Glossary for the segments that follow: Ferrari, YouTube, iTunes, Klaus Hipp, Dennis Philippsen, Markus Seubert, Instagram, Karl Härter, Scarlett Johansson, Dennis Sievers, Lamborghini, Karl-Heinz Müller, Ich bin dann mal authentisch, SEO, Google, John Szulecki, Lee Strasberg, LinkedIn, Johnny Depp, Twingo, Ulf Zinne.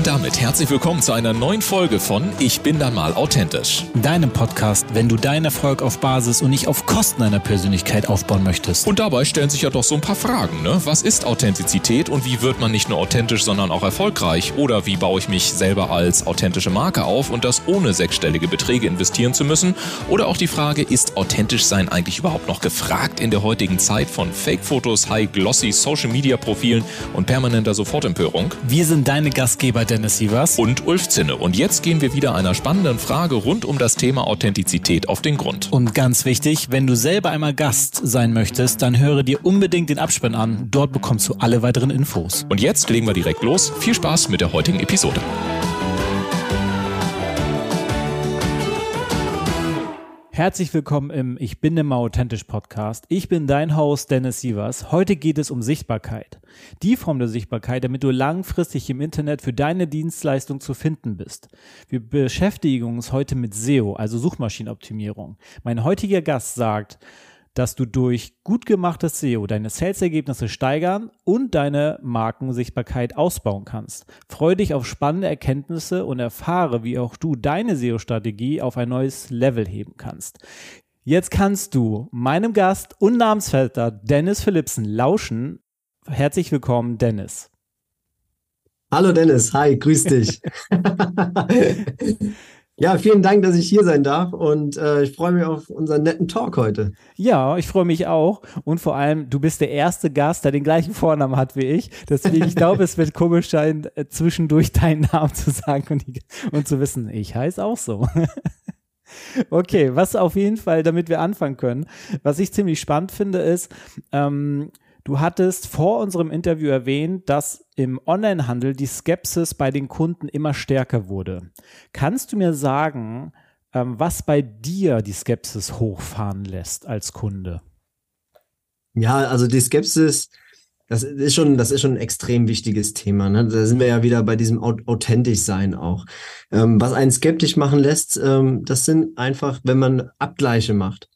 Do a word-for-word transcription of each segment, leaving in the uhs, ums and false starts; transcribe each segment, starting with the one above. Und damit herzlich willkommen zu einer neuen Folge von Ich bin dann mal authentisch. Deinem Podcast, wenn du deinen Erfolg auf Basis und nicht auf Kosten einer Persönlichkeit aufbauen möchtest. Und dabei stellen sich ja doch so ein paar Fragen, ne? Was ist Authentizität und wie wird man nicht nur authentisch, sondern auch erfolgreich? Oder wie baue ich mich selber als authentische Marke auf und das ohne sechsstellige Beträge investieren zu müssen? Oder auch die Frage, ist authentisch sein eigentlich überhaupt noch gefragt in der heutigen Zeit von Fake-Fotos, High-Glossy, Social-Media-Profilen und permanenter Sofortempörung? Wir sind deine Gastgeber Dennis Sievers und Ulf Zinne. Und jetzt gehen wir wieder einer spannenden Frage rund um das Thema Authentizität auf den Grund. Und ganz wichtig, wenn du selber einmal Gast sein möchtest, dann höre dir unbedingt den Abspann an. Dort bekommst du alle weiteren Infos. Und jetzt legen wir direkt los. Viel Spaß mit der heutigen Episode. Herzlich willkommen im Ich bin dann mal authentisch Podcast. Ich bin dein Host Dennis Sievers. Heute geht es um Sichtbarkeit. Die Form der Sichtbarkeit, damit du langfristig im Internet für deine Dienstleistung zu finden bist. Wir beschäftigen uns heute mit S E O, also Suchmaschinenoptimierung. Mein heutiger Gast sagt, dass du durch gut gemachtes S E O deine Sales-Ergebnisse steigern und deine Markensichtbarkeit ausbauen kannst. Freue dich auf spannende Erkenntnisse und erfahre, wie auch du deine S E O-Strategie auf ein neues Level heben kannst. Jetzt kannst du meinem Gast und Namensvetter Dennis Philippsen lauschen. Herzlich willkommen, Dennis. Hallo Dennis, hi, grüß dich. Ja, vielen Dank, dass ich hier sein darf und äh, ich freue mich auf unseren netten Talk heute. Ja, ich freue mich auch und vor allem, du bist der erste Gast, der den gleichen Vornamen hat wie ich, deswegen, ich glaube, es wird komisch sein, äh, zwischendurch deinen Namen zu sagen und, die, und zu wissen, ich heiße auch so. Okay, was auf jeden Fall, damit wir anfangen können, was ich ziemlich spannend finde, ist, ähm, du hattest vor unserem Interview erwähnt, dass im Onlinehandel die Skepsis bei den Kunden immer stärker wurde. Kannst du mir sagen, was bei dir die Skepsis hochfahren lässt als Kunde? Ja, also die Skepsis, das ist schon, das ist schon ein extrem wichtiges Thema, ne? Da sind wir ja wieder bei diesem authentisch sein auch. Was einen skeptisch machen lässt, das sind einfach, wenn man Abgleiche macht.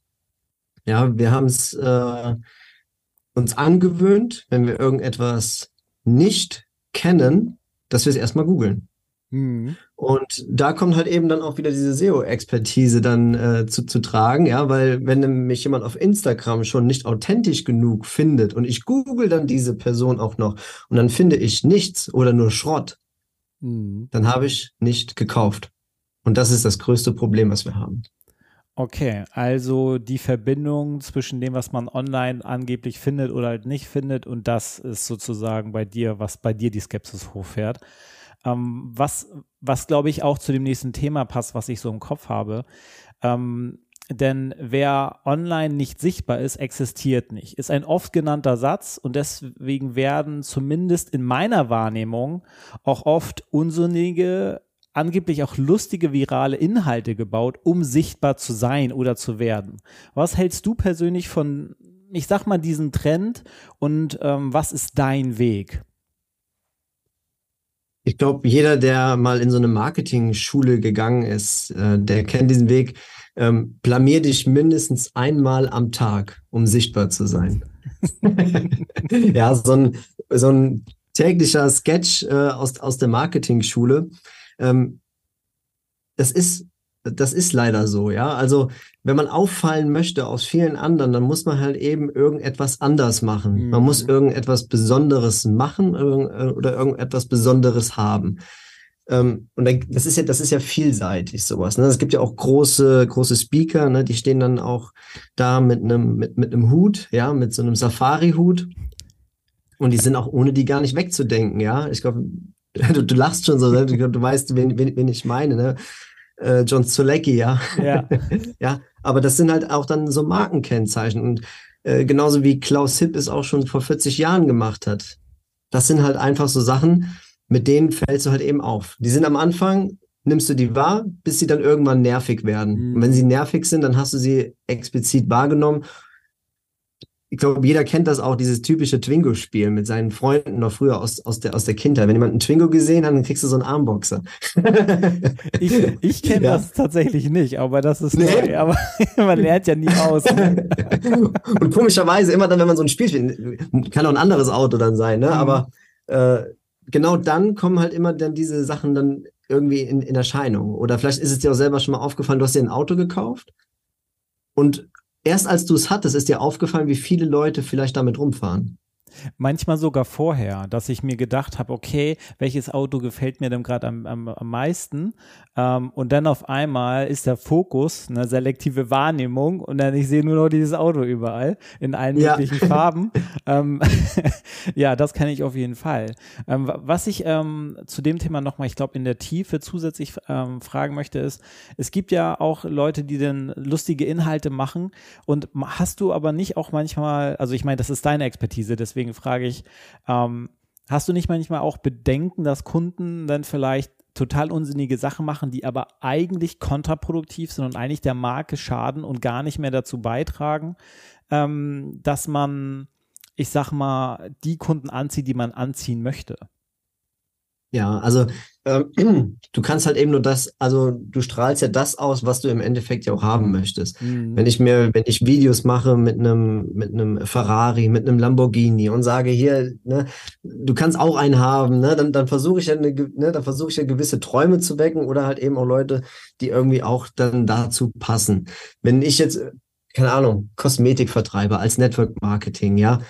Ja, wir haben es äh, uns angewöhnt, wenn wir irgendetwas nicht kennen, dass wir es erstmal googeln. Mhm. Und da kommt halt eben dann auch wieder diese S E O-Expertise dann äh, zu, zu tragen, ja, weil wenn mich jemand auf Instagram schon nicht authentisch genug findet und ich google dann diese Person auch noch und dann finde ich nichts oder nur Schrott, mhm. dann habe ich nicht gekauft. Und das ist das größte Problem, was wir haben. Okay, also die Verbindung zwischen dem, was man online angeblich findet oder halt nicht findet, und das ist sozusagen bei dir, was bei dir die Skepsis hochfährt. Ähm, was, was glaube ich auch zu dem nächsten Thema passt, was ich so im Kopf habe. Ähm, denn wer online nicht sichtbar ist, existiert nicht. Ist ein oft genannter Satz und deswegen werden zumindest in meiner Wahrnehmung auch oft unsinnige, angeblich auch lustige, virale Inhalte gebaut, um sichtbar zu sein oder zu werden. Was hältst du persönlich von, ich sag mal, diesem Trend und ähm, was ist dein Weg? Ich glaube, jeder, der mal in so eine Marketing-Schule gegangen ist, äh, der kennt diesen Weg. Ähm, blamier dich mindestens einmal am Tag, um sichtbar zu sein. Ja, so ein, so ein täglicher Sketch äh, aus, aus der Marketing-Schule. Ähm, das ist, das ist leider so, ja. Also, wenn man auffallen möchte aus vielen anderen, dann muss man halt eben irgendetwas anders machen. Mhm. Man muss irgendetwas Besonderes machen irg- oder irgendetwas Besonderes haben. Ähm, und das ist ja, das ist ja vielseitig, sowas, ne? Es gibt ja auch große, große Speaker, ne? Die stehen dann auch da mit einem, mit, mit einem Hut, ja, mit so einem Safari-Hut. Und die sind auch ohne die gar nicht wegzudenken, ja. Ich glaube, Du, du lachst schon so, ne? du, du weißt, wen, wen, wen ich meine, ne? Äh, John Szulecki, ja. Ja. Ja, aber das sind halt auch dann so Markenkennzeichen. Und äh, genauso wie Klaus Hipp es auch schon vor vierzig Jahren gemacht hat. Das sind halt einfach so Sachen, mit denen fällst du halt eben auf. Die sind am Anfang, nimmst du die wahr, bis sie dann irgendwann nervig werden. Mhm. Und wenn sie nervig sind, dann hast du sie explizit wahrgenommen. Ich glaube, jeder kennt das auch, dieses typische Twingo-Spiel mit seinen Freunden noch früher aus, aus, der, aus der Kindheit. Wenn jemand einen Twingo gesehen hat, dann kriegst du so einen Armboxer. Ich, ich kenne ja. das tatsächlich nicht, aber das ist nee. neu. Aber man lernt ja nie aus. Ne? Und komischerweise, immer dann, wenn man so ein Spiel spielt, kann auch ein anderes Auto dann sein, ne? Mhm. aber äh, genau dann kommen halt immer dann diese Sachen dann irgendwie in, in Erscheinung. Oder vielleicht ist es dir auch selber schon mal aufgefallen, du hast dir ein Auto gekauft und erst als du es hattest, ist dir aufgefallen, wie viele Leute vielleicht damit rumfahren. Manchmal sogar vorher, dass ich mir gedacht habe, okay, welches Auto gefällt mir denn gerade am, am, am meisten? Ähm, und dann auf einmal ist der Fokus eine selektive Wahrnehmung und dann ich sehe nur noch dieses Auto überall in allen ja. möglichen Farben. ähm, ja, das kann ich auf jeden Fall. Ähm, was ich ähm, zu dem Thema nochmal, ich glaube, in der Tiefe zusätzlich ähm, fragen möchte, ist, es gibt ja auch Leute, die dann lustige Inhalte machen und hast du aber nicht auch manchmal, also ich meine, das ist deine Expertise, deswegen frage ich, ähm, hast du nicht manchmal auch Bedenken, dass Kunden dann vielleicht total unsinnige Sachen machen, die aber eigentlich kontraproduktiv sind und eigentlich der Marke schaden und gar nicht mehr dazu beitragen, ähm, dass man, ich sag mal, die Kunden anzieht, die man anziehen möchte? Ja, also ähm, du kannst halt eben nur das, also du strahlst ja das aus, was du im Endeffekt ja auch haben möchtest. Mhm. Wenn ich mir, wenn ich Videos mache mit einem mit einem Ferrari, mit einem Lamborghini und sage hier, ne, du kannst auch einen haben, ne, dann, dann versuche ich ja eine, ne, dann versuche ich ja gewisse Träume zu wecken oder halt eben auch Leute, die irgendwie auch dann dazu passen. Wenn ich jetzt, keine Ahnung, Kosmetik vertreibe als Network Marketing, ja,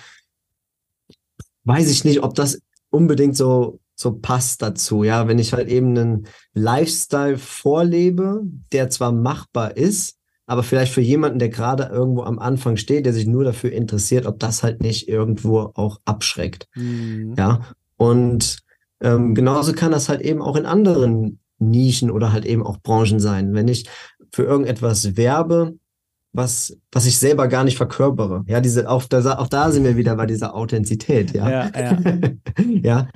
weiß ich nicht, ob das unbedingt so So passt dazu, ja, wenn ich halt eben einen Lifestyle vorlebe, der zwar machbar ist, aber vielleicht für jemanden, der gerade irgendwo am Anfang steht, der sich nur dafür interessiert, ob das halt nicht irgendwo auch abschreckt, mhm. ja, und ähm, genauso kann das halt eben auch in anderen Nischen oder halt eben auch Branchen sein, wenn ich für irgendetwas werbe, was, was ich selber gar nicht verkörpere, ja, diese, auch da, auch da sind wir wieder bei dieser Authentizität, ja, ja, ja. ja.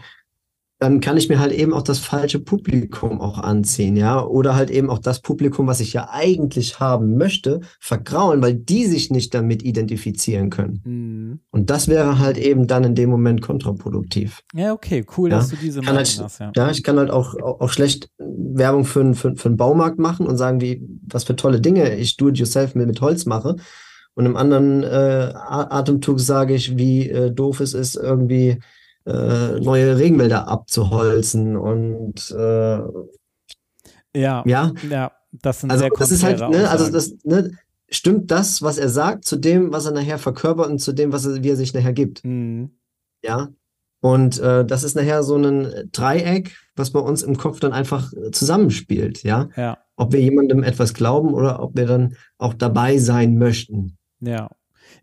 Dann kann ich mir halt eben auch das falsche Publikum auch anziehen, ja, oder halt eben auch das Publikum, was ich ja eigentlich haben möchte, vergrauen, weil die sich nicht damit identifizieren können. Mhm. Und das wäre halt eben dann in dem Moment kontraproduktiv. Ja, okay, cool, ja? Dass du diese Meinung halt, hast. Ja. ja, ich kann halt auch, auch, auch schlecht Werbung für, für, für einen Baumarkt machen und sagen, wie was für tolle Dinge ich do-it-yourself mit, mit Holz mache und im anderen äh, Atemzug sage ich, wie äh, doof es ist, irgendwie neue Regenwälder abzuholzen und äh, ja, ja, ja, das sind also sehr das ist halt, ne, also das, ne, stimmt das, was er sagt, zu dem, was er nachher verkörpert und zu dem, was er, wie er sich nachher gibt. Mhm. Ja, und äh, das ist nachher so ein Dreieck, was bei uns im Kopf dann einfach zusammenspielt, ja? Ja. Ob wir jemandem etwas glauben oder ob wir dann auch dabei sein möchten. Ja,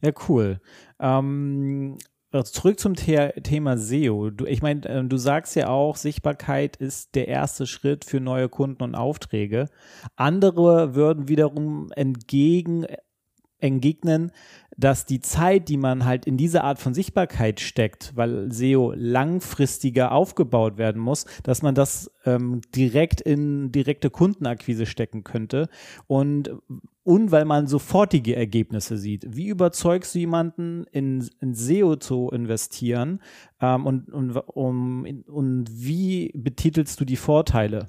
ja, cool. Ähm, Zurück zum The- Thema S E O. Du, ich meine, äh, du sagst ja auch, Sichtbarkeit ist der erste Schritt für neue Kunden und Aufträge. Andere würden wiederum entgegen, entgegnen, dass die Zeit, die man halt in diese Art von Sichtbarkeit steckt, weil S E O langfristiger aufgebaut werden muss, dass man das ähm, direkt in direkte Kundenakquise stecken könnte und Und weil man sofortige Ergebnisse sieht. Wie überzeugst du jemanden, in, in S E O zu investieren? Ähm, und, und, um, und wie betitelst du die Vorteile?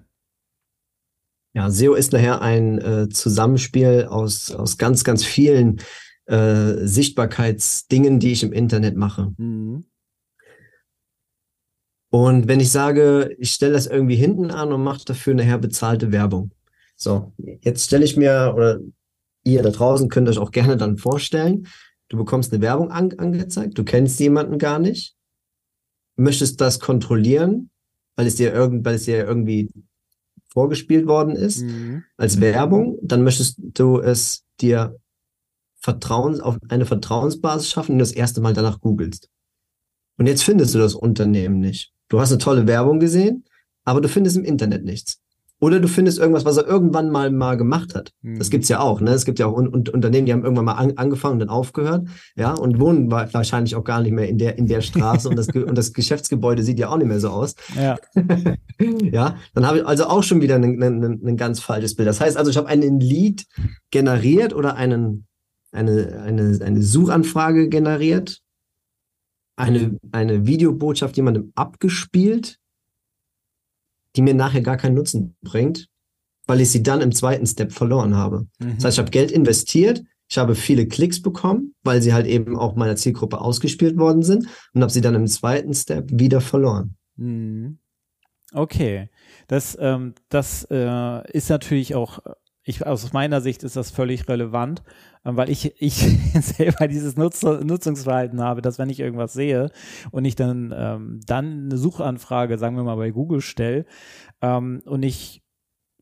Ja, S E O ist nachher ein äh, Zusammenspiel aus, aus ganz, ganz vielen äh, Sichtbarkeitsdingen, die ich im Internet mache. Mhm. Und wenn ich sage, ich stelle das irgendwie hinten an und mache dafür nachher bezahlte Werbung. So, jetzt stelle ich mir, oder ihr da draußen könnt euch auch gerne dann vorstellen, du bekommst eine Werbung an, angezeigt, du kennst jemanden gar nicht, möchtest das kontrollieren, weil es dir, irgend, weil es dir irgendwie vorgespielt worden ist, mhm. als Werbung, dann möchtest du es dir Vertrauens, auf eine Vertrauensbasis schaffen, wenn du das erste Mal danach googelst. Und jetzt findest du das Unternehmen nicht. Du hast eine tolle Werbung gesehen, aber du findest im Internet nichts. Oder du findest irgendwas, was er irgendwann mal, mal gemacht hat. Mhm. Das gibt's ja auch, ne? Es gibt ja auch un- un- Unternehmen, die haben irgendwann mal an- angefangen und dann aufgehört, ja, und wohnen wa- wahrscheinlich auch gar nicht mehr in der, in der Straße und das, Ge- und das Geschäftsgebäude sieht ja auch nicht mehr so aus. Ja. ja, dann habe ich also auch schon wieder ein ne, ne, ne ganz falsches Bild. Das heißt also, ich habe einen Lead generiert oder einen, eine, eine, eine Suchanfrage generiert, eine, eine Videobotschaft jemandem abgespielt, die mir nachher gar keinen Nutzen bringt, weil ich sie dann im zweiten Step verloren habe. Mhm. Das heißt, ich habe Geld investiert, ich habe viele Klicks bekommen, weil sie halt eben auch meiner Zielgruppe ausgespielt worden sind und habe sie dann im zweiten Step wieder verloren. Okay, das, ähm, das äh, ist natürlich auch, ich, aus meiner Sicht ist das völlig relevant, äh, weil ich, ich selber dieses Nutz, Nutzungsverhalten habe, dass wenn ich irgendwas sehe und ich dann, ähm, dann eine Suchanfrage, sagen wir mal, bei Google stelle ähm, und ich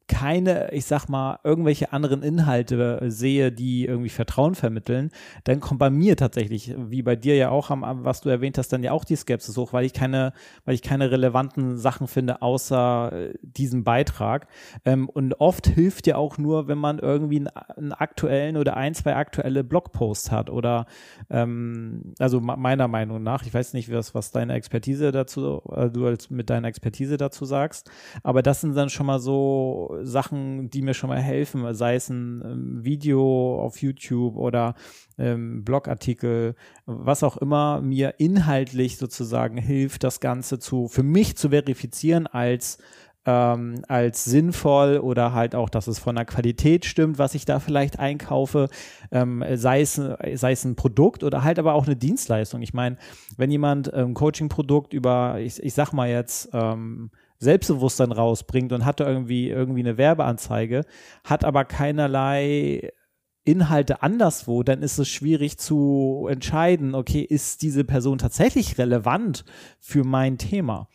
keine, ich sag mal, irgendwelche anderen Inhalte sehe, die irgendwie Vertrauen vermitteln, dann kommt bei mir tatsächlich, wie bei dir ja auch, was du erwähnt hast, dann ja auch die Skepsis hoch, weil ich keine, weil ich keine relevanten Sachen finde, außer diesem Beitrag. Und oft hilft ja auch nur, wenn man irgendwie einen aktuellen oder ein, zwei aktuelle Blogposts hat oder, also meiner Meinung nach, ich weiß nicht, was, was deine Expertise dazu, du als mit deiner Expertise dazu sagst, aber das sind dann schon mal so Sachen, die mir schon mal helfen, sei es ein Video auf YouTube oder ähm, Blogartikel, was auch immer mir inhaltlich sozusagen hilft, das Ganze zu, für mich zu verifizieren als, ähm, als sinnvoll oder halt auch, dass es von der Qualität stimmt, was ich da vielleicht einkaufe, ähm, sei es, sei es ein Produkt oder halt aber auch eine Dienstleistung. Ich meine, wenn jemand ein Coaching-Produkt über, ich, ich sag mal jetzt, ähm, Selbstbewusstsein rausbringt und hatte irgendwie, irgendwie eine Werbeanzeige, hat aber keinerlei Inhalte anderswo, dann ist es schwierig zu entscheiden, okay, ist diese Person tatsächlich relevant für mein Thema?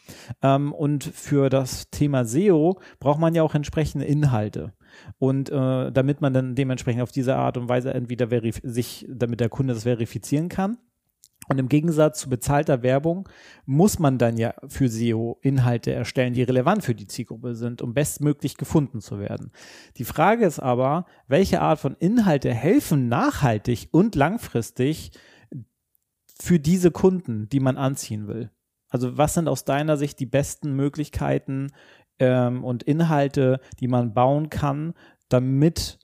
Ähm, und für das Thema S E O braucht man ja auch entsprechende Inhalte. Und äh, damit man dann dementsprechend auf diese Art und Weise entweder verif- sich, damit der Kunde das verifizieren kann, und im Gegensatz zu bezahlter Werbung muss man dann ja für S E O Inhalte erstellen, die relevant für die Zielgruppe sind, um bestmöglich gefunden zu werden. Die Frage ist aber, welche Art von Inhalte helfen nachhaltig und langfristig für diese Kunden, die man anziehen will? Also was sind aus deiner Sicht die besten Möglichkeiten ähm, und Inhalte, die man bauen kann, damit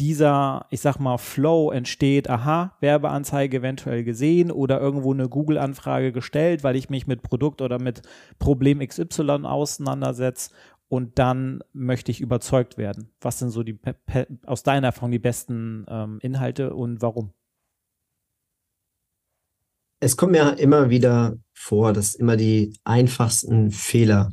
dieser, ich sag mal, Flow entsteht, aha, Werbeanzeige eventuell gesehen oder irgendwo eine Google-Anfrage gestellt, weil ich mich mit Produkt oder mit Problem X Y auseinandersetze und dann möchte ich überzeugt werden. Was sind so die pe- pe- aus deiner Erfahrung die besten ähm, Inhalte und warum? Es kommt mir immer wieder vor, dass immer die einfachsten Fehler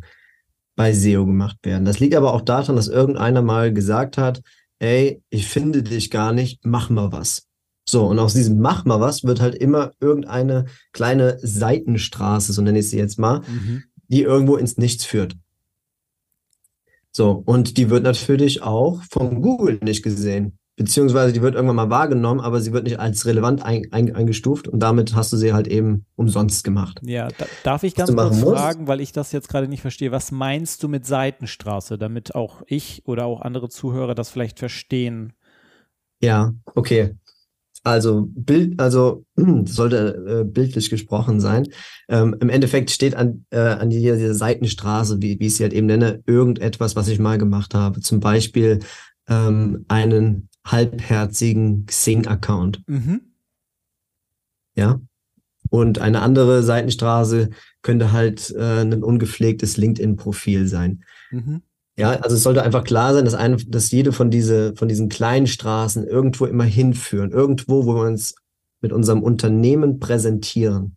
bei S E O gemacht werden. Das liegt aber auch daran, dass irgendeiner mal gesagt hat, ey, ich finde dich gar nicht, mach mal was. So, und aus diesem mach mal was wird halt immer irgendeine kleine Seitenstraße, so nenne ich sie jetzt mal, mhm. die irgendwo ins Nichts führt. So, und die wird natürlich auch von Google nicht gesehen, beziehungsweise die wird irgendwann mal wahrgenommen, aber sie wird nicht als relevant ein, ein, eingestuft und damit hast du sie halt eben umsonst gemacht. Ja, da, darf ich ganz kurz fragen, weil ich das jetzt gerade nicht verstehe, was meinst du mit Seitenstraße, damit auch ich oder auch andere Zuhörer das vielleicht verstehen? Ja, okay. Also, Bild, also sollte äh, bildlich gesprochen sein. Ähm, im Endeffekt steht an, äh, an dieser, dieser Seitenstraße, wie, wie ich sie halt eben nenne, irgendetwas, was ich mal gemacht habe. Zum Beispiel ähm, einen halbherzigen Xing-Account. Mhm. Ja. Und eine andere Seitenstraße könnte halt äh, ein ungepflegtes LinkedIn-Profil sein. Mhm. Ja, also es sollte einfach klar sein, dass, eine, dass jede von, diese, von diesen kleinen Straßen irgendwo immer hinführen. Irgendwo, wo wir uns mit unserem Unternehmen präsentieren.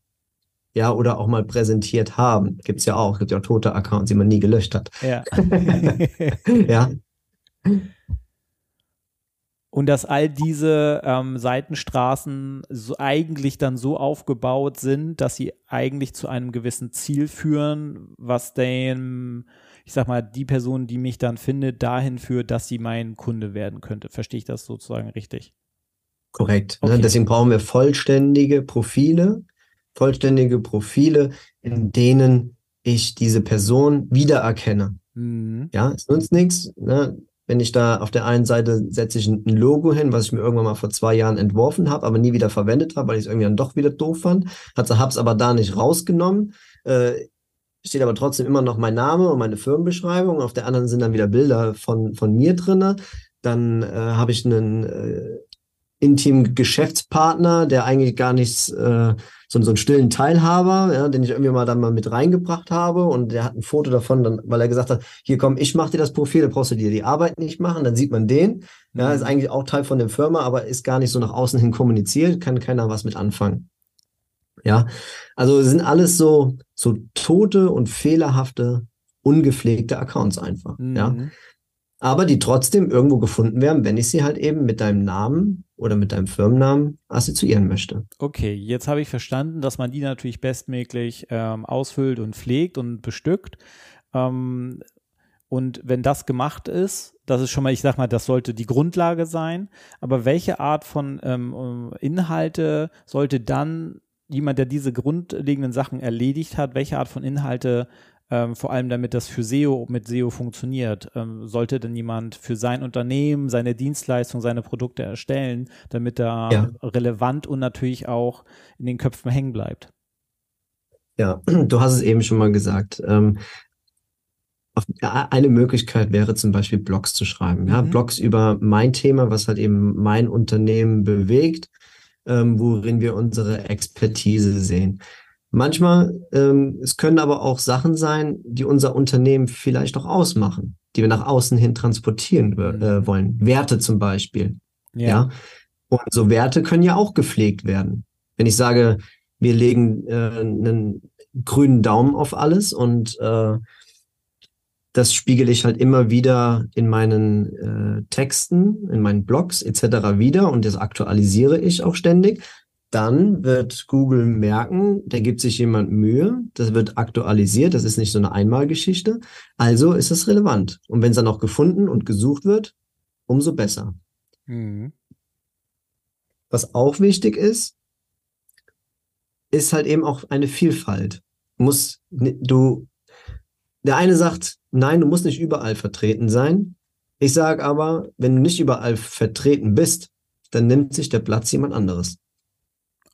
Ja, oder auch mal präsentiert haben. Gibt es ja auch. Es gibt ja auch tote Accounts, die man nie gelöscht hat. Ja. Ja. Und dass all diese ähm, Seitenstraßen so eigentlich dann so aufgebaut sind, dass sie eigentlich zu einem gewissen Ziel führen, was dem, ich sag mal, die Person, die mich dann findet, dahin führt, dass sie mein Kunde werden könnte. Verstehe ich das sozusagen richtig? Korrekt. Okay. Ne? Deswegen brauchen wir vollständige Profile, vollständige Profile, in denen ich diese Person wiedererkenne. Mhm. Ja, ist uns nichts, ne? Wenn ich da auf der einen Seite setze ich ein Logo hin, was ich mir irgendwann mal vor zwei Jahren entworfen habe, aber nie wieder verwendet habe, weil ich es irgendwie dann doch wieder doof fand. Habe es aber da nicht rausgenommen. Äh, steht aber trotzdem immer noch mein Name und meine Firmenbeschreibung. Auf der anderen sind dann wieder Bilder von, von mir drin. Dann äh, habe ich einen äh, intimen Geschäftspartner, der eigentlich gar nichts, äh, so, so einen stillen Teilhaber, ja, den ich irgendwie mal dann mal mit reingebracht habe und der hat ein Foto davon, dann, weil er gesagt hat, hier komm, ich mache dir das Profil, da brauchst du dir die Arbeit nicht machen, dann sieht man den, ja, ist eigentlich auch Teil von der Firma, aber ist gar nicht so nach außen hin kommuniziert, kann keiner was mit anfangen. Ja, also es sind alles so, so tote und fehlerhafte, ungepflegte Accounts einfach. Mhm. Ja, aber die trotzdem irgendwo gefunden werden, wenn ich sie halt eben mit deinem Namen oder mit deinem Firmennamen assoziieren möchte. Okay, jetzt habe ich verstanden, dass man die natürlich bestmöglich ähm, ausfüllt und pflegt und bestückt. Ähm, und wenn das gemacht ist, das ist schon mal, ich sag mal, das sollte die Grundlage sein. Aber welche Art von ähm, Inhalte sollte dann jemand, der diese grundlegenden Sachen erledigt hat, welche Art von Inhalte, ähm, vor allem damit das für S E O, mit S E O funktioniert, ähm, sollte denn jemand für sein Unternehmen, seine Dienstleistung, seine Produkte erstellen, damit da ja. relevant und natürlich auch in den Köpfen hängen bleibt? Ja, du hast es eben schon mal gesagt. Ähm, Eine Möglichkeit wäre zum Beispiel Blogs zu schreiben. Ja? Mhm. Blogs über mein Thema, was halt eben mein Unternehmen bewegt, ähm, worin wir unsere Expertise sehen. Manchmal, ähm, es können aber auch Sachen sein, die unser Unternehmen vielleicht auch ausmachen, die wir nach außen hin transportieren äh, wollen. Werte zum Beispiel. Ja. ja. Und so Werte können ja auch gepflegt werden. Wenn ich sage, wir legen äh, einen grünen Daumen auf alles und äh, das spiegele ich halt immer wieder in meinen äh, Texten, in meinen Blogs et cetera wieder und das aktualisiere ich auch ständig. Dann wird Google merken, da gibt sich jemand Mühe, das wird aktualisiert, das ist nicht so eine Einmalgeschichte, also ist es relevant. Und wenn es dann auch gefunden und gesucht wird, umso besser. Mhm. Was auch wichtig ist, ist halt eben auch eine Vielfalt. Du musst, du, der eine sagt, nein, du musst nicht überall vertreten sein. Ich sage aber, wenn du nicht überall vertreten bist, dann nimmt sich der Platz jemand anderes.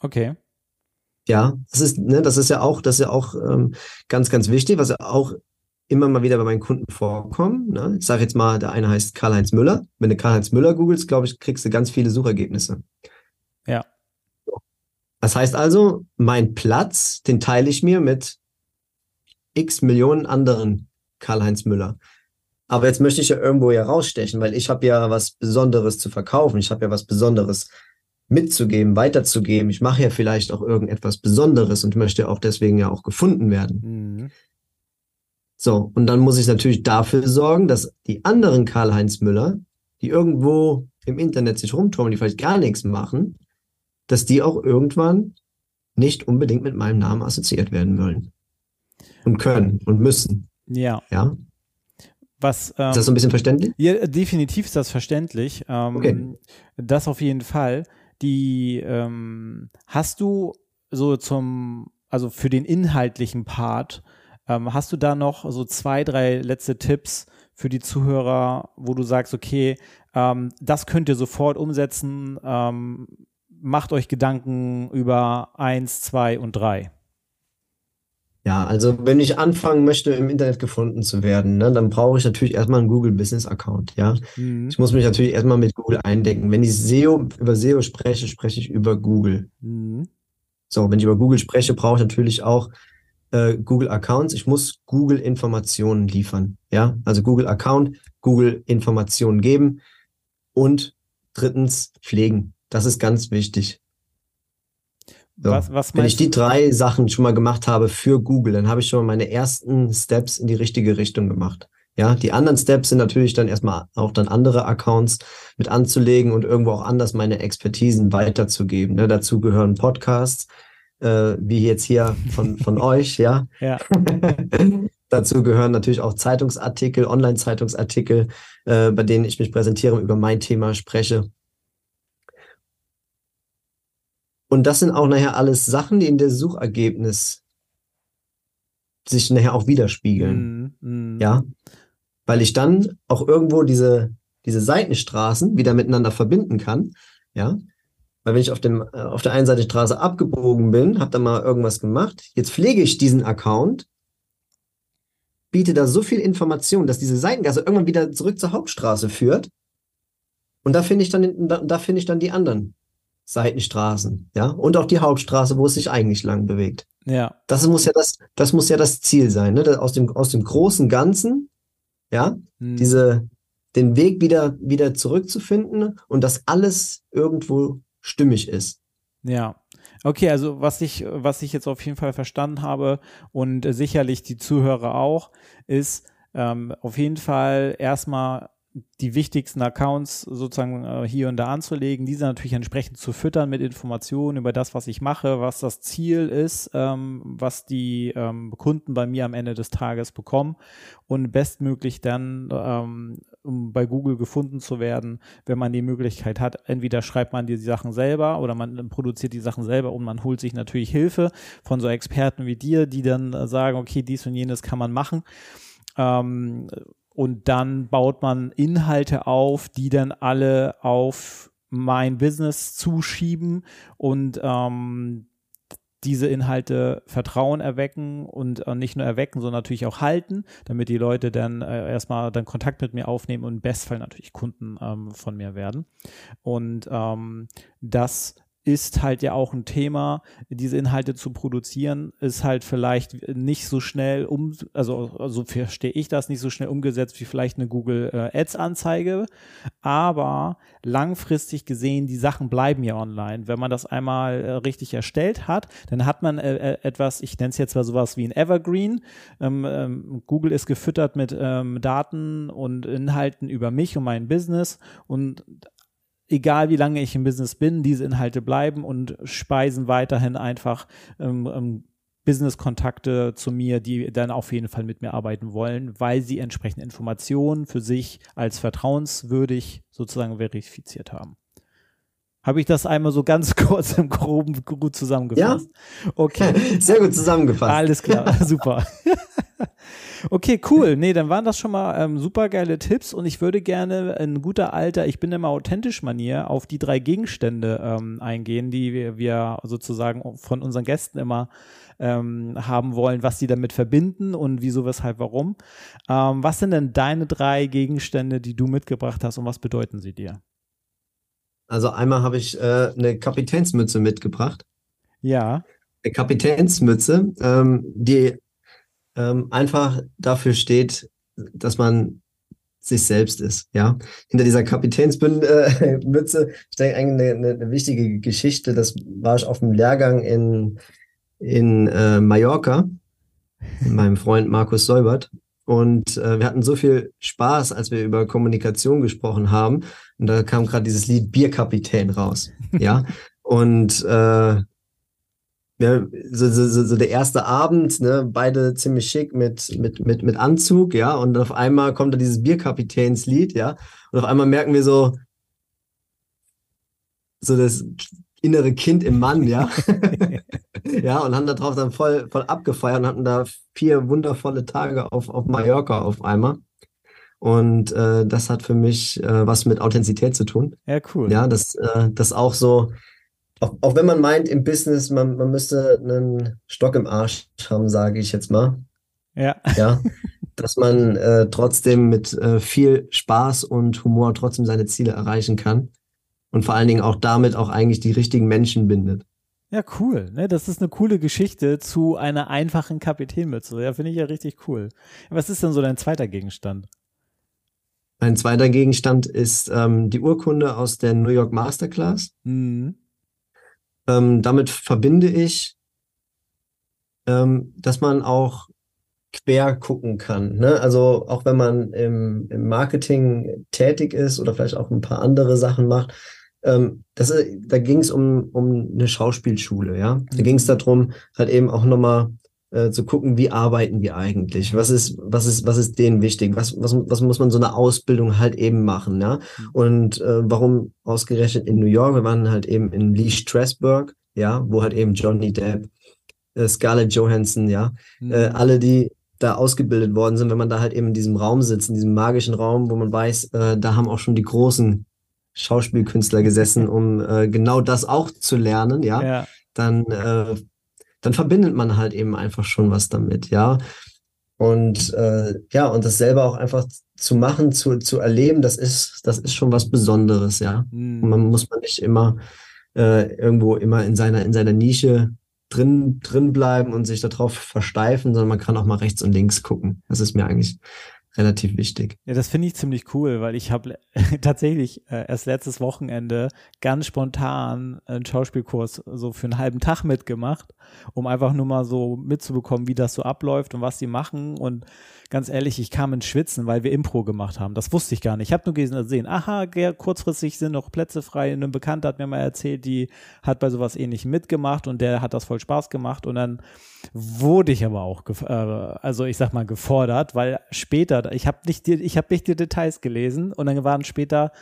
Okay. Ja, das ist, ne, das ist ja auch, das ist ja auch ähm, ganz, ganz wichtig, was ja auch immer mal wieder bei meinen Kunden vorkommt. Ne? Ich sage jetzt mal, der eine heißt Karl-Heinz Müller. Wenn du Karl-Heinz Müller googelst, glaube ich, kriegst du ganz viele Suchergebnisse. Ja. Das heißt also, mein Platz, den teile ich mir mit x Millionen anderen Karl-Heinz Müller. Aber jetzt möchte ich ja irgendwo ja rausstechen, weil ich habe ja was Besonderes zu verkaufen. Ich habe ja was Besonderes mitzugeben, weiterzugeben. Ich mache ja vielleicht auch irgendetwas Besonderes und möchte auch deswegen ja auch gefunden werden. Mhm. So, und dann muss ich natürlich dafür sorgen, dass die anderen Karl-Heinz Müller, die irgendwo im Internet sich rumturmen, die vielleicht gar nichts machen, dass die auch irgendwann nicht unbedingt mit meinem Namen assoziiert werden wollen. Und können und müssen. Ja. Ja? Was, ähm, ist das so ein bisschen verständlich? Ja, definitiv ist das verständlich. Ähm, okay. Das auf jeden Fall. Die ähm, hast du so zum, also für den inhaltlichen Part, ähm, hast du da noch so zwei, drei letzte Tipps für die Zuhörer, wo du sagst, okay, ähm, das könnt ihr sofort umsetzen, ähm, macht euch Gedanken über eins, zwei und drei. Ja, also wenn ich anfangen möchte, im Internet gefunden zu werden, ne, dann brauche ich natürlich erstmal einen Google-Business-Account. Ja, mhm. Ich muss mich natürlich erstmal mit Google eindecken. Wenn ich S E O, über S E O spreche, spreche ich über Google. Mhm. So, wenn ich über Google spreche, brauche ich natürlich auch äh, Google-Accounts. Ich muss Google-Informationen liefern. Ja, also Google-Account, Google-Informationen geben und drittens pflegen. Das ist ganz wichtig. So. Was, was Wenn ich die drei Sachen schon mal gemacht habe für Google, dann habe ich schon mal meine ersten Steps in die richtige Richtung gemacht. Ja, die anderen Steps sind natürlich dann erstmal auch dann andere Accounts mit anzulegen und irgendwo auch anders meine Expertisen weiterzugeben. Ne, dazu gehören Podcasts, äh, wie jetzt hier von, von euch. Ja. ja. Dazu gehören natürlich auch Zeitungsartikel, Online-Zeitungsartikel, äh, bei denen ich mich präsentiere, über mein Thema spreche. Und das sind auch nachher alles Sachen, die in der Suchergebnis sich nachher auch widerspiegeln. Mm, mm. Ja, weil ich dann auch irgendwo diese, diese Seitenstraßen wieder miteinander verbinden kann. Ja, weil wenn ich auf, dem, auf der einen Seite Straße abgebogen bin, habe da mal irgendwas gemacht, jetzt pflege ich diesen Account, biete da so viel Information, dass diese Seitengasse irgendwann wieder zurück zur Hauptstraße führt. Und da finde ich dann, da, da finde ich dann die anderen Seitenstraßen, ja, und auch die Hauptstraße, wo es sich eigentlich lang bewegt. Ja. Das muss ja das, das muss ja das Ziel sein, ne? Das aus dem, aus dem großen Ganzen, ja, hm. diese, den Weg wieder, wieder zurückzufinden und dass alles irgendwo stimmig ist. Ja. Okay, also was ich, was ich jetzt auf jeden Fall verstanden habe und äh, sicherlich die Zuhörer auch, ist ähm, auf jeden Fall erstmal die wichtigsten Accounts sozusagen äh, hier und da anzulegen, diese natürlich entsprechend zu füttern mit Informationen über das, was ich mache, was das Ziel ist, ähm, was die ähm, Kunden bei mir am Ende des Tages bekommen und bestmöglich dann ähm, um bei Google gefunden zu werden, wenn man die Möglichkeit hat. Entweder schreibt man die Sachen selber oder man produziert die Sachen selber und man holt sich natürlich Hilfe von so Experten wie dir, die dann sagen, okay, dies und jenes kann man machen. Ähm, und dann baut man Inhalte auf, die dann alle auf mein Business zuschieben und ähm, diese Inhalte Vertrauen erwecken und äh, nicht nur erwecken, sondern natürlich auch halten, damit die Leute dann äh, erstmal dann Kontakt mit mir aufnehmen und im Bestfall natürlich Kunden ähm, von mir werden. Und ähm, das ist halt ja auch ein Thema, diese Inhalte zu produzieren, ist halt vielleicht nicht so schnell, um, also so also verstehe ich das, nicht so schnell umgesetzt wie vielleicht eine Google äh, Ads-Anzeige, aber langfristig gesehen, die Sachen bleiben ja online. Wenn man das einmal äh, richtig erstellt hat, dann hat man äh, etwas, ich nenne es jetzt mal sowas wie ein Evergreen. Ähm, ähm, Google ist gefüttert mit ähm, Daten und Inhalten über mich und mein Business und egal wie lange ich im Business bin, diese Inhalte bleiben und speisen weiterhin einfach ähm, ähm, Business-Kontakte zu mir, die dann auf jeden Fall mit mir arbeiten wollen, weil sie entsprechende Informationen für sich als vertrauenswürdig sozusagen verifiziert haben. Habe ich das einmal so ganz kurz im Groben gut zusammengefasst? Ja, okay. Sehr gut zusammengefasst. Alles klar, super. Okay, cool. Nee, dann waren das schon mal ähm, super geile Tipps und ich würde gerne in guter alter, ich bin immer authentisch Manier, auf die drei Gegenstände ähm, eingehen, die wir, wir sozusagen von unseren Gästen immer ähm, haben wollen, was sie damit verbinden und wieso, weshalb, warum. Ähm, was sind denn deine drei Gegenstände, die du mitgebracht hast und was bedeuten sie dir? Also einmal habe ich äh, eine Kapitänsmütze mitgebracht. Ja. Eine Kapitänsmütze, ähm, die einfach dafür steht, dass man sich selbst ist. Ja? Hinter dieser Kapitänsmütze äh, steckt eigentlich eine, eine wichtige Geschichte. Das war ich auf dem Lehrgang in, in äh, Mallorca mit meinem Freund Markus Seubert. Und äh, wir hatten so viel Spaß, als wir über Kommunikation gesprochen haben. Und da kam gerade dieses Lied Bierkapitän raus. Ja? Und äh, Ja, so, so, so der erste Abend, ne, beide ziemlich schick mit, mit, mit, mit Anzug, ja, und auf einmal kommt da dieses Bierkapitänslied, ja, und auf einmal merken wir so, so das innere Kind im Mann, ja, ja, und haben da drauf dann voll, voll abgefeiert und hatten da vier wundervolle Tage auf, auf Mallorca auf einmal. Und äh, das hat für mich äh, was mit Authentizität zu tun. Ja, cool. Ja, das, äh, das auch so. Auch, auch wenn man meint, im Business, man, man müsste einen Stock im Arsch haben, sage ich jetzt mal. Ja. Ja, dass man äh, trotzdem mit äh, viel Spaß und Humor trotzdem seine Ziele erreichen kann. Und vor allen Dingen auch damit auch eigentlich die richtigen Menschen bindet. Ja, cool. Ne? Das ist eine coole Geschichte zu einer einfachen Kapitänmütze. Ja, finde ich ja richtig cool. Was ist denn so dein zweiter Gegenstand? Mein zweiter Gegenstand ist ähm, die Urkunde aus der New York Masterclass. Mhm. Ähm, damit verbinde ich, ähm, dass man auch quer gucken kann. Ne? Also auch wenn man im, im Marketing tätig ist oder vielleicht auch ein paar andere Sachen macht. Ähm, das, da ging es um, um eine Schauspielschule. Ja? Da ging es darum, halt eben auch nochmal äh, zu gucken, wie arbeiten wir eigentlich? Was ist, was ist, was ist denen wichtig? Was, was, was muss man so eine Ausbildung halt eben machen? Ja? Und äh, warum ausgerechnet in New York? Wir waren halt eben in Lee Strasberg, ja, wo halt eben Johnny Depp, äh, Scarlett Johansson, ja, mhm. äh, alle, die da ausgebildet worden sind, wenn man da halt eben in diesem Raum sitzt, in diesem magischen Raum, wo man weiß, äh, da haben auch schon die großen Schauspielkünstler gesessen, um äh, genau das auch zu lernen, ja, ja. Dann äh, dann verbindet man halt eben einfach schon was damit, ja. Und äh, ja, und das selber auch einfach zu machen, zu, zu erleben, das ist, das ist schon was Besonderes, ja. Mhm. Man muss man nicht immer äh, irgendwo immer in seiner, in seiner Nische drin, drin bleiben und sich darauf versteifen, sondern man kann auch mal rechts und links gucken. Das ist mir eigentlich relativ wichtig. Ja, das finde ich ziemlich cool, weil ich habe tatsächlich äh, erst letztes Wochenende ganz spontan einen Schauspielkurs so für einen halben Tag mitgemacht, um einfach nur mal so mitzubekommen, wie das so abläuft und was die machen. Und ganz ehrlich, ich kam ins Schwitzen, weil wir Impro gemacht haben. Das wusste ich gar nicht. Ich habe nur gesehen, aha, ja, kurzfristig sind noch Plätze frei. Ein Bekannter hat mir mal erzählt, die hat bei sowas ähnlich mitgemacht und der hat das voll Spaß gemacht. Und dann wurde ich aber auch, gef- äh, also ich sag mal, gefordert, weil später, ich habe nicht, ich hab nicht die Details gelesen und dann waren später,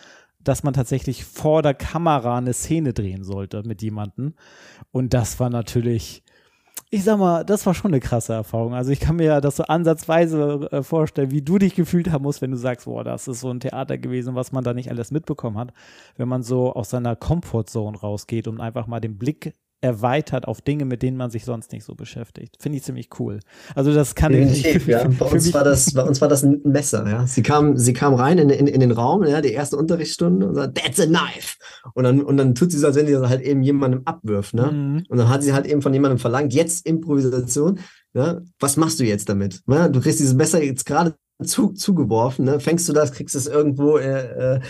dass man tatsächlich vor der Kamera eine Szene drehen sollte mit jemandem. Und das war natürlich, ich sag mal, das war schon eine krasse Erfahrung. Also ich kann mir ja das so ansatzweise äh, vorstellen, wie du dich gefühlt haben musst, wenn du sagst, boah, das ist so ein Theater gewesen, was man da nicht alles mitbekommen hat, wenn man so aus seiner Comfortzone rausgeht und einfach mal den Blick erweitert auf Dinge, mit denen man sich sonst nicht so beschäftigt. Finde ich ziemlich cool. Also das kann ich nicht. Ja. Bei, bei uns war das ein Messer. Ja. Sie kam, sie kam rein in, in, in den Raum, ja, die erste Unterrichtsstunde und sagt, that's a knife. Und dann, und dann tut sie so, als wenn sie das halt eben jemandem abwirft. Ne? Mhm. Und dann hat sie halt eben von jemandem verlangt, jetzt Improvisation. Ja? Was machst du jetzt damit? Ja? Du kriegst dieses Messer jetzt gerade zu, zugeworfen. Ne? Fängst du das, kriegst es irgendwo äh, äh,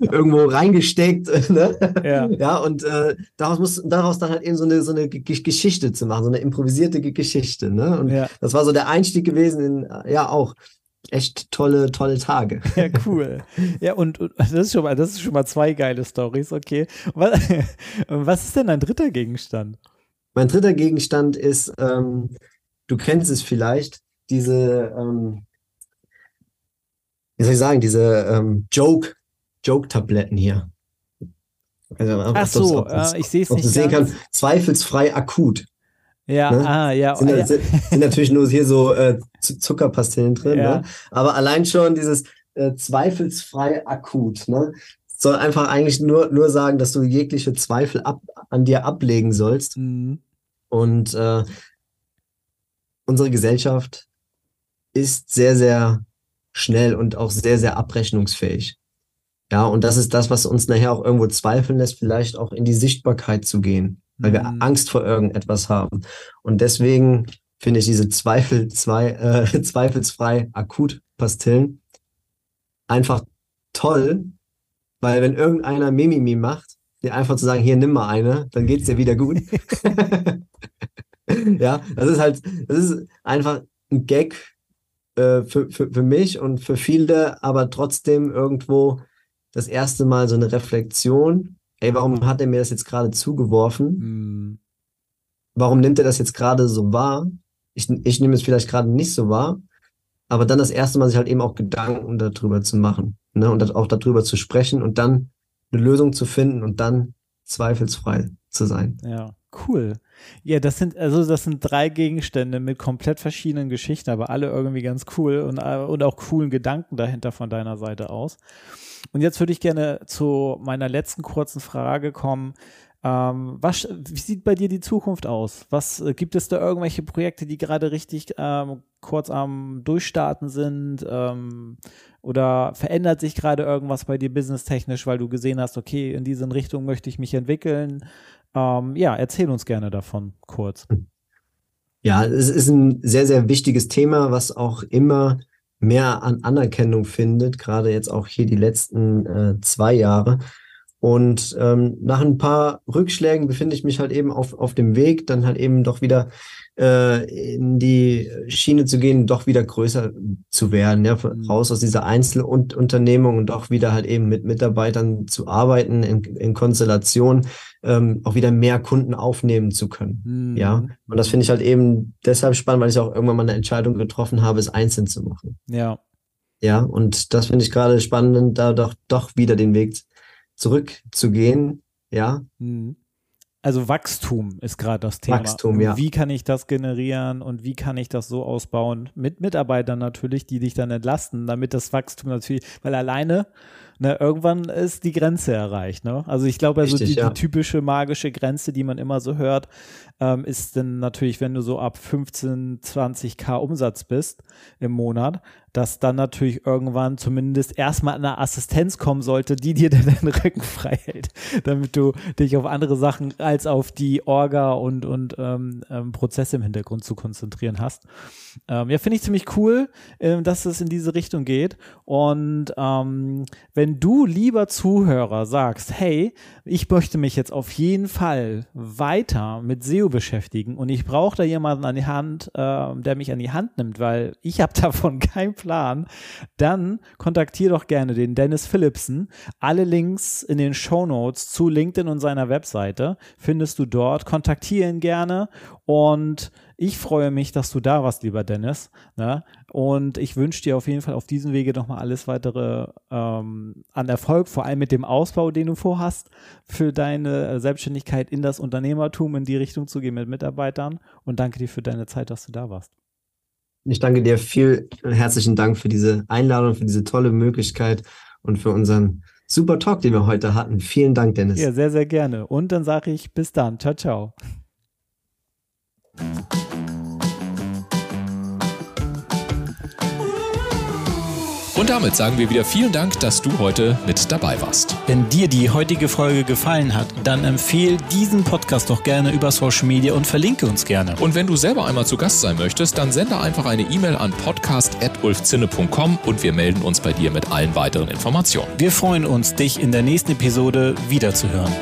irgendwo reingesteckt, ne? Ja, ja und äh, daraus muss daraus dann halt eben so eine so eine G- Geschichte zu machen, so eine improvisierte G- Geschichte, ne? Und ja, das war so der Einstieg gewesen in, ja, auch echt tolle tolle Tage. Ja, cool. Ja, und, und das ist schon mal das ist schon mal zwei geile Storys, okay. Was, was ist denn dein dritter Gegenstand? Mein dritter Gegenstand ist, ähm, du kennst es vielleicht, diese ähm, wie soll ich sagen, diese ähm, Joke Joke-Tabletten hier. Also, ach so, das, äh, ich sehe es nicht. Sehen kann, zweifelsfrei akut. Ja, ne? ah, ja. Sind, ja. Sind, sind natürlich nur hier so äh, Zuckerpastillen drin, ja, ne? Aber allein schon dieses äh, zweifelsfrei akut, ne? Soll einfach eigentlich nur, nur sagen, dass du jegliche Zweifel ab, an dir ablegen sollst. Mhm. Und äh, unsere Gesellschaft ist sehr, sehr schnell und auch sehr, sehr abrechnungsfähig. Ja, und das ist das, was uns nachher auch irgendwo zweifeln lässt, vielleicht auch in die Sichtbarkeit zu gehen, weil mhm. wir Angst vor irgendetwas haben. Und deswegen finde ich diese Zweifel, zwei, äh, zweifelsfrei Akut-Pastillen einfach toll, weil wenn irgendeiner Mimimi macht, dir einfach zu sagen, hier, nimm mal eine, dann geht's dir wieder gut. Ja, das ist halt, das ist einfach ein Gag äh, für, für, für mich und für viele, aber trotzdem irgendwo das erste Mal so eine Reflexion, ey, warum hat er mir das jetzt gerade zugeworfen? Mhm. Warum nimmt er das jetzt gerade so wahr? Ich, ich nehme es vielleicht gerade nicht so wahr, aber dann das erste Mal sich halt eben auch Gedanken darüber zu machen, ne? Und auch darüber zu sprechen und dann eine Lösung zu finden und dann zweifelsfrei zu sein. Ja, cool. Ja, das sind, also das sind drei Gegenstände mit komplett verschiedenen Geschichten, aber alle irgendwie ganz cool und, und auch coolen Gedanken dahinter von deiner Seite aus. Und jetzt würde ich gerne zu meiner letzten kurzen Frage kommen. Ähm, was, wie sieht bei dir die Zukunft aus? Was äh, gibt es da irgendwelche Projekte, die gerade richtig ähm, kurz am Durchstarten sind? Ähm, oder verändert sich gerade irgendwas bei dir businesstechnisch, weil du gesehen hast, okay, in diese Richtung möchte ich mich entwickeln? Ähm, ja, erzähl uns gerne davon kurz. Ja, es ist ein sehr, sehr wichtiges Thema, was auch immer mehr an Anerkennung findet, gerade jetzt auch hier die letzten äh, zwei Jahre. Und ähm, nach ein paar Rückschlägen befinde ich mich halt eben auf, auf dem Weg, dann halt eben doch wieder äh, in die Schiene zu gehen, doch wieder größer zu werden, ja, raus aus dieser Einzelunternehmung und auch wieder halt eben mit Mitarbeitern zu arbeiten, in, in Konstellation, ähm, auch wieder mehr Kunden aufnehmen zu können. Mhm. Ja, und das finde ich halt eben deshalb spannend, weil ich auch irgendwann mal eine Entscheidung getroffen habe, es einzeln zu machen. Ja. Ja, und das finde ich gerade spannend, da doch, doch wieder den Weg zurückzugehen, ja. Also Wachstum ist gerade das Thema. Wachstum, ja. Wie kann ich das generieren und wie kann ich das so ausbauen? Mit Mitarbeitern natürlich, die dich dann entlasten, damit das Wachstum natürlich, weil alleine, ne, irgendwann ist die Grenze erreicht, ne? Also ich glaube, also die, ja. die typische magische Grenze, die man immer so hört, ähm, ist dann natürlich, wenn du so ab fünfzehn, zwanzig K Umsatz bist im Monat, dass dann natürlich irgendwann zumindest erstmal eine Assistenz kommen sollte, die dir dann den Rücken frei hält, damit du dich auf andere Sachen als auf die Orga und, und ähm, ähm, Prozesse im Hintergrund zu konzentrieren hast. Ähm, ja, finde ich ziemlich cool, äh, dass es in diese Richtung geht. Und ähm, wenn du, lieber Zuhörer, sagst, hey, ich möchte mich jetzt auf jeden Fall weiter mit S E O beschäftigen und ich brauche da jemanden an die Hand, äh, der mich an die Hand nimmt, weil ich habe davon keinen Plan, dann kontaktier doch gerne den Dennis Philippsen. Alle Links in den Shownotes zu LinkedIn und seiner Webseite findest du dort. Kontaktier ihn gerne und ich freue mich, dass du da warst, lieber Dennis, ne? Und ich wünsche dir auf jeden Fall auf diesem Wege nochmal alles weitere ähm, an Erfolg, vor allem mit dem Ausbau, den du vorhast, für deine Selbstständigkeit in das Unternehmertum, in die Richtung zu gehen mit Mitarbeitern, und danke dir für deine Zeit, dass du da warst. Ich danke dir, vielen herzlichen Dank für diese Einladung, für diese tolle Möglichkeit und für unseren super Talk, den wir heute hatten. Vielen Dank, Dennis. Ja, sehr, sehr gerne. Und dann sage ich bis dann. Ciao, ciao. Und damit sagen wir wieder vielen Dank, dass du heute mit dabei warst. Wenn dir die heutige Folge gefallen hat, dann empfehle diesen Podcast doch gerne über Social Media und verlinke uns gerne. Und wenn du selber einmal zu Gast sein möchtest, dann sende einfach eine E-Mail an podcast at ulf zinne punkt com und wir melden uns bei dir mit allen weiteren Informationen. Wir freuen uns, dich in der nächsten Episode wiederzuhören.